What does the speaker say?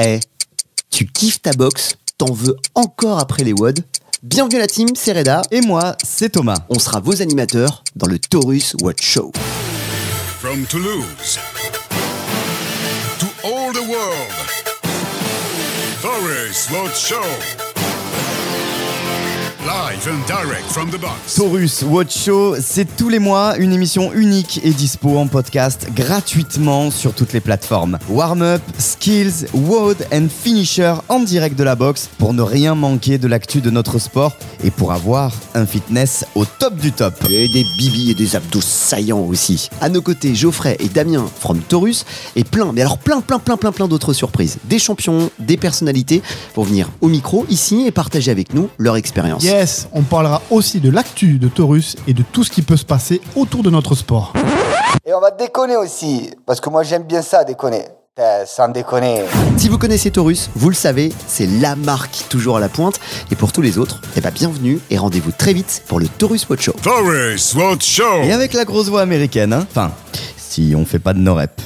Hey, tu kiffes ta boxe? T'en veux encore après les WOD? Bienvenue à la team, c'est Reda. Et moi, c'est Thomas. On sera vos animateurs dans le Thorus WOD Show. From Toulouse to all the world, Thorus WOD Show. Live and direct from the box. Thorus WOD Show, c'est tous les mois une émission unique et dispo en podcast gratuitement sur toutes les plateformes. Warm-up, skills, WOD and finisher en direct de la boxe pour ne rien manquer de l'actu de notre sport et pour avoir un fitness au top du top. Et des bibis et des abdos saillants aussi. À nos côtés, Geoffrey et Damien from Thorus et plein d'autres surprises. Des champions, des personnalités pour venir au micro ici et partager avec nous leur expérience. Yeah. Yes, on parlera aussi de l'actu de Thorus et de tout ce qui peut se passer autour de notre sport. Et on va déconner aussi, parce que moi j'aime bien ça, déconner. Sans déconner. Si vous connaissez Thorus, vous le savez, c'est la marque toujours à la pointe. Et pour tous les autres, eh ben bienvenue et rendez-vous très vite pour le Thorus WOD Show. Thorus WOD Show. Et avec la grosse voix américaine, hein. Enfin, si on fait pas de no-rep.